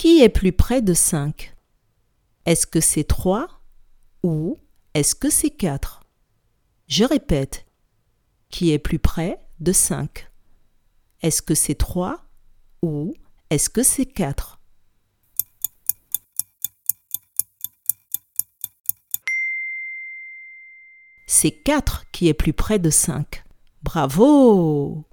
Qui est plus près de 5 ? Est-ce que c'est 3 ou est-ce que c'est 4 ? Je répète. Qui est plus près de 5 ? Est-ce que c'est 3 ou est-ce que c'est 4 ? C'est 4 qui est plus près de 5. Bravo!